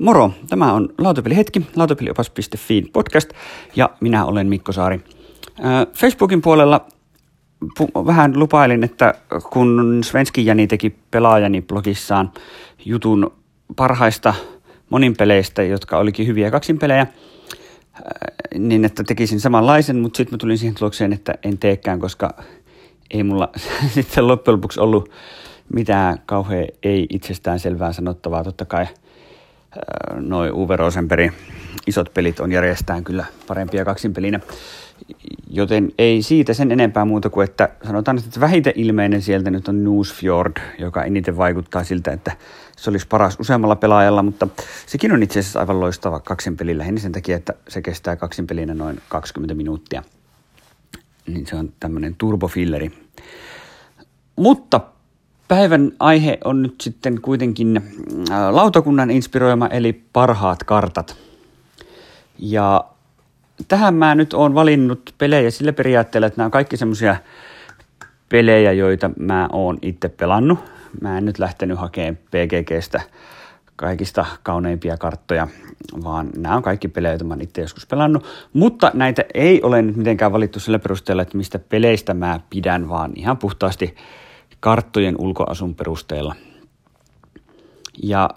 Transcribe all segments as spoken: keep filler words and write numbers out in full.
Moro! Tämä on Lautapelihetki, lautapeliopas piste fi podcast ja minä olen Mikko Saari. Facebookin puolella pu- vähän lupailin, että kun Svenski Jani teki pelaajani blogissaan jutun parhaista moninpeleistä, jotka olikin hyviä kaksinpelejä, niin että tekisin samanlaisen, mutta sitten mä tulin siihen tulokseen, että en teekään, koska ei mulla sitten loppujen lopuksi ollut mitään kauhean ei itsestään selvää sanottavaa. Totta kai noi Uwe Rosenbergin isot pelit on järjestään kyllä parempia kaksinpelinä, joten ei siitä sen enempää muuta kuin, että sanotaan, että vähiten ilmeinen sieltä nyt on Nusfjord, joka eniten vaikuttaa siltä, että se olisi paras useammalla pelaajalla, mutta sekin on itse asiassa aivan loistava kaksinpeli lähinnä sen takia, että se kestää kaksinpelinä noin kaksikymmentä minuuttia. Niin se on tämmöinen turbofilleri. Mutta päivän aihe on nyt sitten kuitenkin lautakunnan inspiroima, eli parhaat kartat. Ja tähän mä nyt oon valinnut pelejä sillä periaatteella, että nämä on kaikki semmoisia pelejä, joita mä oon itse pelannut. Mä en nyt lähtenyt hakemaan P G G:stä kaikista kauneimpia karttoja, vaan nämä on kaikki pelejä, joita mä oon itse joskus pelannut. Mutta näitä ei ole nyt mitenkään valittu sillä perusteella, että mistä peleistä mä pidän, vaan ihan puhtaasti karttojen ulkoasun perusteella. Ja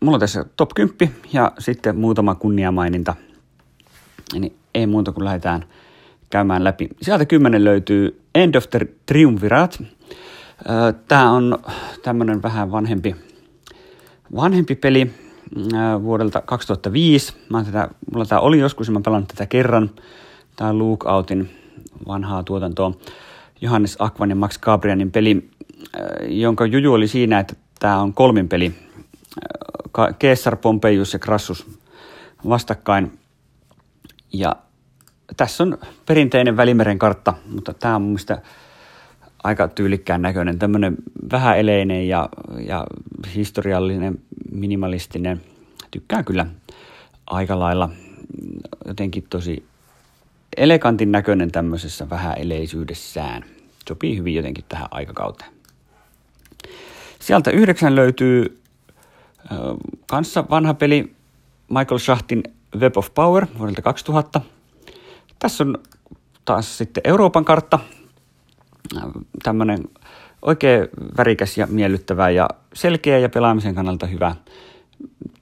mulla on tässä top kymmenen ja sitten muutama kunniamaininta. Eli ei muuta kuin lähdetään käymään läpi. Sieltä kymmenen löytyy End of the Triumvirate. Tämä on tämmöinen vähän vanhempi, vanhempi peli vuodelta kaksituhattaviisi. Mä tätä, mulla tämä oli joskus ja mä pelannut tätä kerran. Tämä on Lookoutin vanhaa tuotantoa. Johannes Akvanni ja Max Cabrianin peli, jonka juju oli siinä, että tämä on kolmin peli. Caesar, Pompeius ja Crassus vastakkain. Ja tässä on perinteinen Välimeren kartta, mutta tämä on mun mielestä aika tyylikkään näköinen. Tämmöinen vähäeleinen ja, ja historiallinen, minimalistinen. Tykkään kyllä aika lailla jotenkin tosi elegantin näköinen tämmöisessä vähäeleisyydessään. Sopii hyvin jotenkin tähän aikakauteen. Sieltä yhdeksän löytyy äh, kanssa vanha peli Michael Schachtin Web of Power vuodelta kaksituhatta. Tässä on taas sitten Euroopan kartta. Äh, tämmöinen oikein värikäs ja miellyttävä ja selkeä ja pelaamisen kannalta hyvä.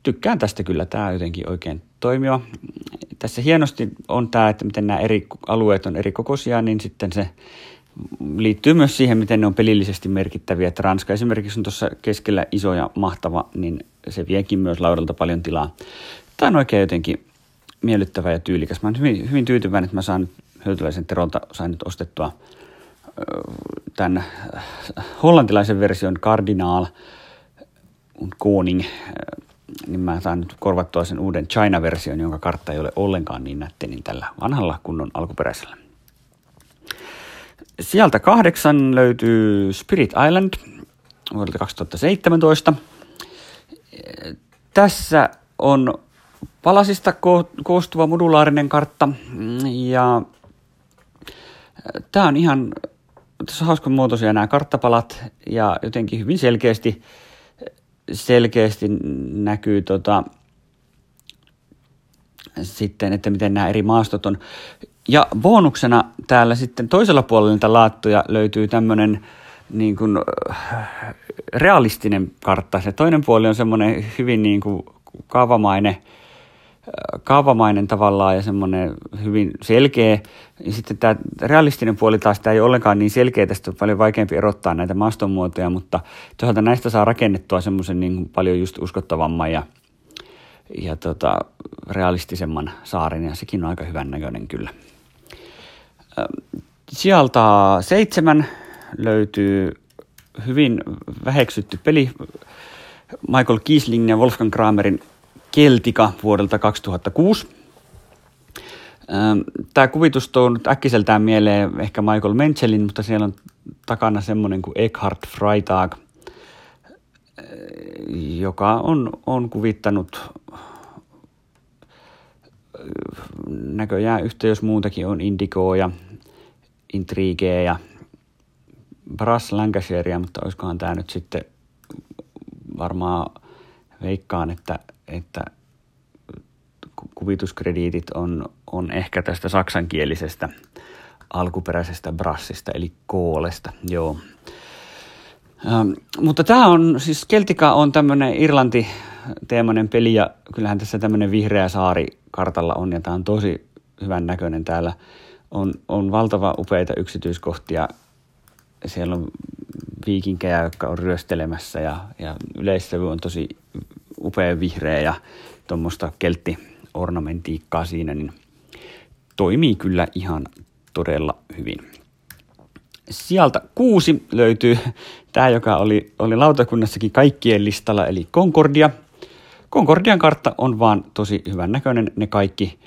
Tykkään tästä kyllä. Tämä on jotenkin oikein toimiva. Tässä hienosti on tämä, että miten nämä eri alueet on eri kokoisia, niin sitten se liittyy myös siihen, miten ne on pelillisesti merkittäviä. Että Ranska esimerkiksi on tuossa keskellä iso ja mahtava, niin se viekin myös laudalta paljon tilaa. Tämä on oikein jotenkin miellyttävä ja tyylikäs. Mä olen hyvin, hyvin tyytyväinen, että mä saan Hyötyläisen Terolta sain nyt ostettua tämän hollantilaisen version Cardinal Koning, niin mä saan nyt korvattua sen uuden China-version, jonka kartta ei ole ollenkaan niin nätti, niin tällä vanhalla kunnon alkuperäisellä. Sieltä kahdeksan löytyy Spirit Island vuodelta kaksituhattaseitsemäntoista. Tässä on palasista ko- koostuva modulaarinen kartta, ja tää on ihan, tässä on hauskan muotoisia nämä karttapalat, ja jotenkin hyvin selkeästi Selkeästi näkyy tota, sitten, että miten nämä eri maastot on. Ja bonuksena täällä sitten toisella puolella niitä laattoja löytyy tämmöinen niin kuin realistinen kartta. Se toinen puoli on semmoinen hyvin niin kuin kaavamainen, kaavamainen tavallaan ja semmoinen hyvin selkeä. Ja sitten tämä realistinen puoli taas, tämä ei ollenkaan niin selkeä, tästä on paljon vaikeampi erottaa näitä maastonmuotoja, mutta toisaalta näistä saa rakennettua semmoisen niin paljon just uskottavamman ja, ja tota, realistisemman saaren, ja sekin on aika hyvän näköinen kyllä. Sieltä seitsemän löytyy hyvin väheksytty peli Michael Kiesling ja Wolfgang Kramerin Keltika vuodelta kaksituhattakuusi. Tämä kuvitus on äkkiseltään mieleen ehkä Michael Mentzelin, mutta siellä on takana semmoinen kuin Eckhart Freitag, joka on, on kuvittanut näköjään yhtä, jos muutakin on Indigoa ja Intrigueja ja Brass Lancashirea, mutta olisikohan tämä nyt sitten varmaan veikkaan, että, että kuvituskrediitit on, on ehkä tästä saksankielisestä alkuperäisestä brassista, eli koolesta, joo. Ähm, mutta tämä on, siis Keltika on tämmöinen Irlanti-teemainen peli, ja kyllähän tässä tämmöinen vihreä saari kartalla on, ja tämä on tosi hyvän näköinen täällä. On, on valtava upeita yksityiskohtia. Siellä on viikinkejä, jotka on ryöstelemässä, ja, ja yleissävy on tosi upea vihreä, ja tuommoista keltti-ornamentiikkaa siinä, niin toimii kyllä ihan todella hyvin. Sieltä kuusi löytyy tämä, joka oli, oli lautakunnassakin kaikkien listalla, eli Concordia. Concordian kartta on vaan tosi hyvän näköinen. Ne kaikki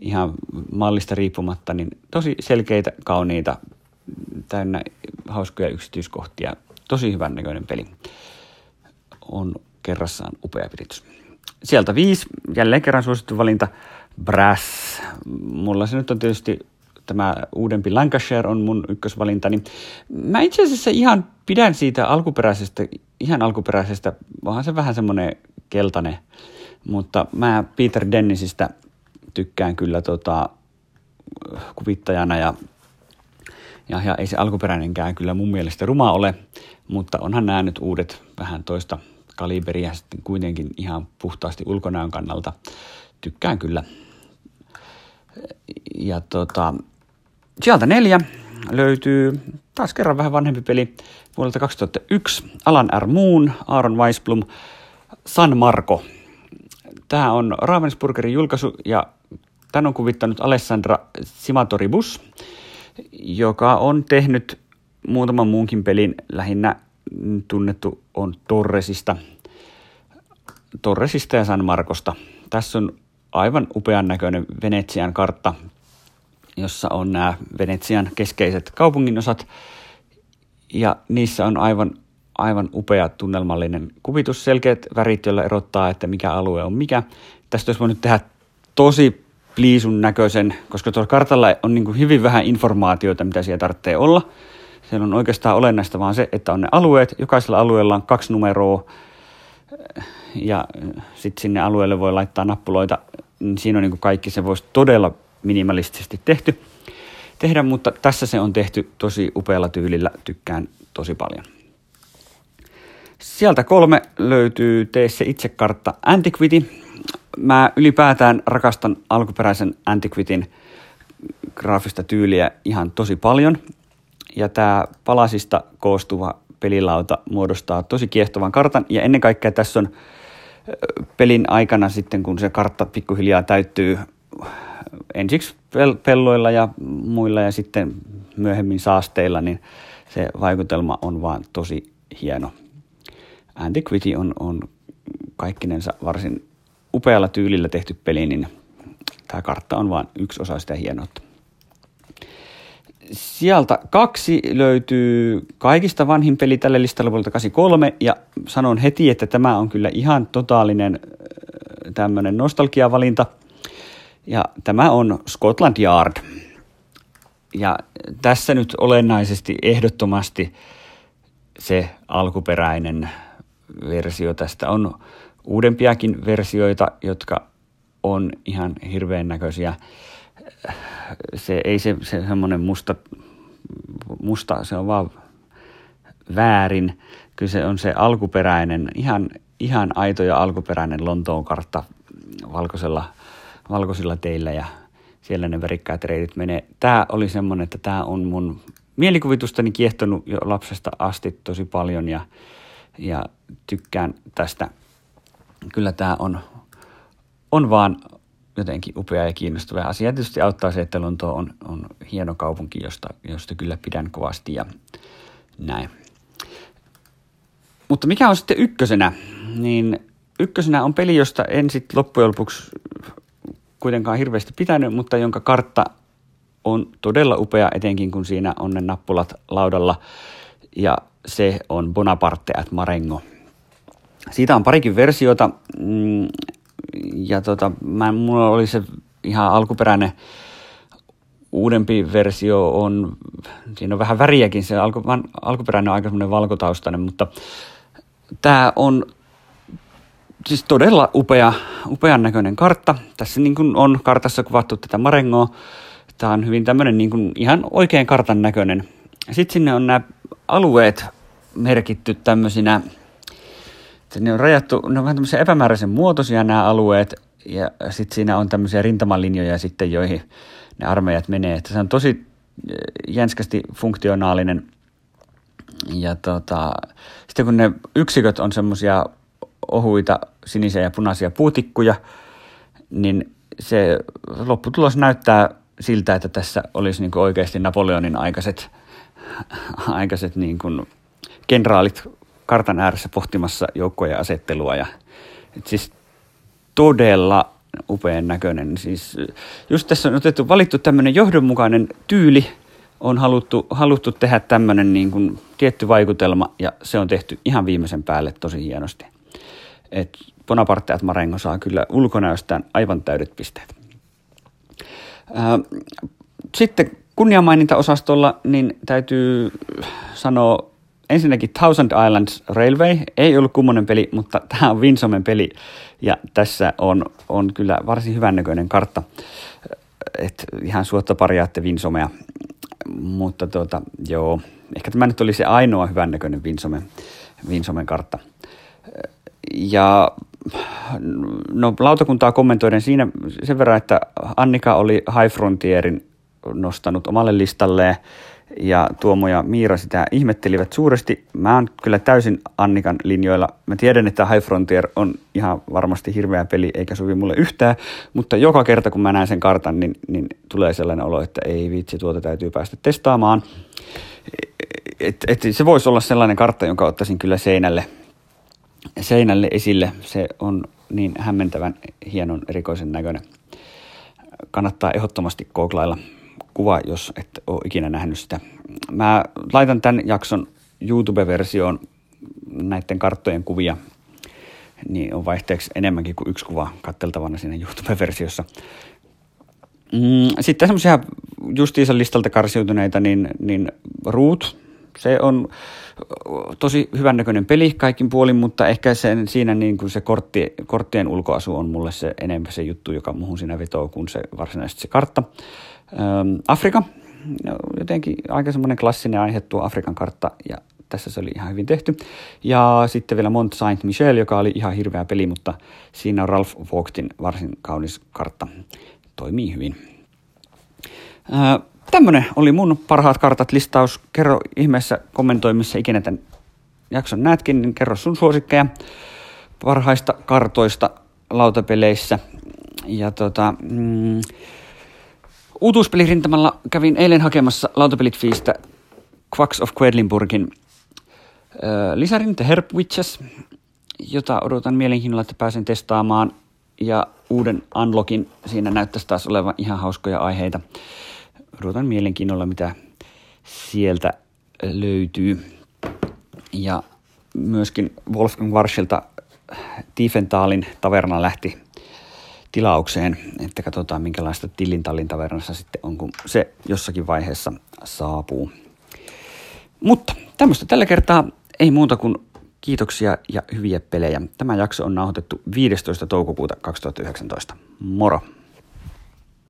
ihan mallista riippumatta, niin tosi selkeitä, kauniita, täynnä hauskoja yksityiskohtia. Tosi hyvän näköinen peli. On kerrassaan upea piritys. Sieltä viisi, jälleen kerran suosittu valinta, Brass. Mulla se nyt on tietysti tämä uudempi Lancashire on mun ykkösvalintani. Mä itse asiassa ihan pidän siitä alkuperäisestä, ihan alkuperäisestä, vaan se vähän semmoinen keltainen, mutta mä Peter Dennisistä tykkään kyllä tota, kuvittajana ja, ja, ja ei se alkuperäinenkään kyllä mun mielestä ruma ole, mutta onhan nämä nyt uudet vähän toista kaliberia sitten kuitenkin ihan puhtaasti ulkonäön kannalta. Tykkään kyllä. Ja tota, sieltä neljä löytyy taas kerran vähän vanhempi peli vuodelta kaksituhattayksi. Alan R. Moon, Aaron Weisblum, San Marco. Tämä on Ravensburgerin julkaisu ja tämän on kuvittanut Alessandra Simatoribus, joka on tehnyt muutaman muunkin pelin. Lähinnä tunnettu on Torresista, Torresista ja San Marcosta. Tässä on aivan upean näköinen Venetsian kartta, jossa on nämä Venetsian keskeiset kaupunginosat ja niissä on aivan, aivan upea tunnelmallinen kuvitus, selkeät värit, joilla erottaa, että mikä alue on mikä. Tästä olisi voinut tehdä tosi pliisun näköisen, koska tuolla kartalla on niin kuin hyvin vähän informaatiota, mitä siellä tarvitsee olla. Siellä on oikeastaan olennaista vaan se, että on ne alueet. Jokaisella alueella on kaksi numeroa ja sitten sinne alueelle voi laittaa nappuloita. Siinä on niin kuin kaikki, se voisi todella minimalistisesti tehty, tehdä, mutta tässä se on tehty tosi upealla tyylillä. Tykkään tosi paljon. Sieltä kolme löytyy teissä itse kartta Antiquity. Mä ylipäätään rakastan alkuperäisen Antiquityn graafista tyyliä ihan tosi paljon. Ja tämä palasista koostuva pelilauta muodostaa tosi kiehtovan kartan. Ja ennen kaikkea tässä on pelin aikana sitten, kun se kartta pikkuhiljaa täyttyy ensiksi pelloilla ja muilla ja sitten myöhemmin saasteilla, niin se vaikutelma on vaan tosi hieno. Antiquity on, on kaikkinensa varsin upealla tyylillä tehty peli, niin tämä kartta on vaan yksi osa sitä hienoutta. Sieltä kaksi löytyy kaikista vanhin peli tälle listalle vuodelta kahdeksankymmentäkolme ja sanon heti, että tämä on kyllä ihan totaalinen tämmöinen nostalgiavalinta ja tämä on Scotland Yard. Ja tässä nyt olennaisesti ehdottomasti se alkuperäinen versio. Tästä on uudempiakin versioita, jotka on ihan hirveän näköisiä. Se ei se, se semmoinen musta, musta, se on vaan väärin. Kyllä se on se alkuperäinen, ihan, ihan aito ja alkuperäinen Lontoon kartta valkoisella, valkoisilla teillä ja siellä ne värikkäät reitit menee. Tämä oli semmoinen, että tämä on mun mielikuvitustani kiehtonut jo lapsesta asti tosi paljon ja, ja tykkään tästä. Kyllä tämä on, on vaan jotenkin upea ja kiinnostava asia. Tietysti auttaa se, että Lonto on, on hieno kaupunki, josta, josta kyllä pidän kovasti ja näin. Mutta mikä on sitten ykkösenä? Niin ykkösenä on peli, josta en sitten loppujen lopuksi kuitenkaan hirveästi pitänyt, mutta jonka kartta on todella upea, etenkin kun siinä on ne nappulat laudalla. Ja se on Bonaparte at Marengo. Siitä on parikin versiota. Mm, Ja tota, mä, mulla oli se ihan alkuperäinen uudempi versio, on, siinä on vähän väriäkin, se alku, alkuperäinen on aika semmoinen valkotaustainen, mutta tämä on siis todella upea, upean näköinen kartta. Tässä niin kuin on kartassa kuvattu tätä Marengoa. Tämä on hyvin tämmöinen niin kuin ihan oikein kartan näköinen. Sitten sinne on nämä alueet merkitty tämmöisinä, että ne on rajattu, ne on vähän tämmöisiä epämääräisen muotoisia nämä alueet. Ja sitten siinä on tämmöisiä rintamalinjoja sitten, joihin ne armeijat menee. Että se on tosi jänskästi funktionaalinen. Ja tota, sitten kun ne yksiköt on semmoisia ohuita sinisiä ja punaisia puutikkuja, niin se lopputulos näyttää siltä, että tässä olisi niin kuin oikeasti Napoleonin aikaiset, aikaiset niin kuin kenraalit kartan ääressä pohtimassa joukkojen asettelua. Ja, siis todella upean näköinen. Siis just tässä on otettu, valittu tämmöinen johdonmukainen tyyli, on haluttu, haluttu tehdä tämmöinen niin kuin tietty vaikutelma, ja se on tehty ihan viimeisen päälle tosi hienosti. Et Bonaparte at Marengo saa kyllä ulkonäöstään aivan täydet pisteet. Sitten kunniamainintaosastolla niin täytyy sanoa ensinnäkin Thousand Islands Railway. Ei ollut kummonen peli, mutta tämä on Winsomen peli, ja tässä on, on kyllä varsin hyvännäköinen kartta. Et ihan suotta parjaatte Winsomea, mutta tuota, joo, ehkä tämä nyt oli se ainoa hyvännäköinen Winsomen, Winsomen kartta. Ja no, lautakuntaa kommentoiden siinä sen verran, että Annika oli High Frontierin nostanut omalle listalleen, ja Tuomo ja Miira sitä ihmettelivät suuresti. Mä oon kyllä täysin Annikan linjoilla. Mä tiedän, että High Frontier on ihan varmasti hirveä peli, eikä sovi mulle yhtään, mutta joka kerta kun mä näen sen kartan, niin, niin tulee sellainen olo, että ei vitsi, tuota täytyy päästä testaamaan. Et, et, se voisi olla sellainen kartta, jonka ottaisin kyllä seinälle. seinälle esille. Se on niin hämmentävän hienon erikoisen näköinen. Kannattaa ehdottomasti googlailla kuva, jos et ole ikinä nähnyt sitä. Mä laitan tämän jakson YouTube-versioon näiden karttojen kuvia, niin on vaihteeksi enemmänkin kuin yksi kuva katseltavana siinä YouTube-versiossa. Sitten semmoisia justiinsa listalta karsiutuneita, niin, niin Root. Se on tosi hyvännäköinen peli kaikin puolin, mutta ehkä sen, siinä niin kuin se kortti, korttien ulkoasu on mulle se enemmän se juttu, joka muuhun siinä vetoo, kuin se varsinaisesti se kartta. Ähm, Afrika, no, jotenkin aika semmoinen klassinen aihe tuo Afrikan kartta, ja tässä se oli ihan hyvin tehty. Ja sitten vielä Mont Saint-Michel, joka oli ihan hirveä peli, mutta siinä on Ralph Vaughtin varsin kaunis kartta. Toimii hyvin. Äh, Tämmönen oli mun parhaat kartat listaus. Kerro ihmeessä, kommentoi missä ikinä tämän jakson näetkin, niin kerro sun suosikkeja parhaista kartoista lautapeleissä. Ja tota, mm, uutuuspelirintamalla kävin eilen hakemassa lautapelit-fiistä Quacks of Quedlinburgin ö, lisärin The Herb Witches, jota odotan mielenkiinnolla, että pääsen testaamaan. Ja uuden unlockin, siinä näyttäisi taas olevan ihan hauskoja aiheita. Odotan mielenkiinnolla, mitä sieltä löytyy. Ja myöskin Wolfgang Warschilta Tiefentalin taverna lähti tilaukseen, että katsotaan minkälaista Tillintallin tavernassa sitten on, kun se jossakin vaiheessa saapuu. Mutta tämmöistä tällä kertaa, ei muuta kuin kiitoksia ja hyviä pelejä. Tämä jakso on nauhoitettu viidestoista toukokuuta kaksituhattayhdeksäntoista. Moro!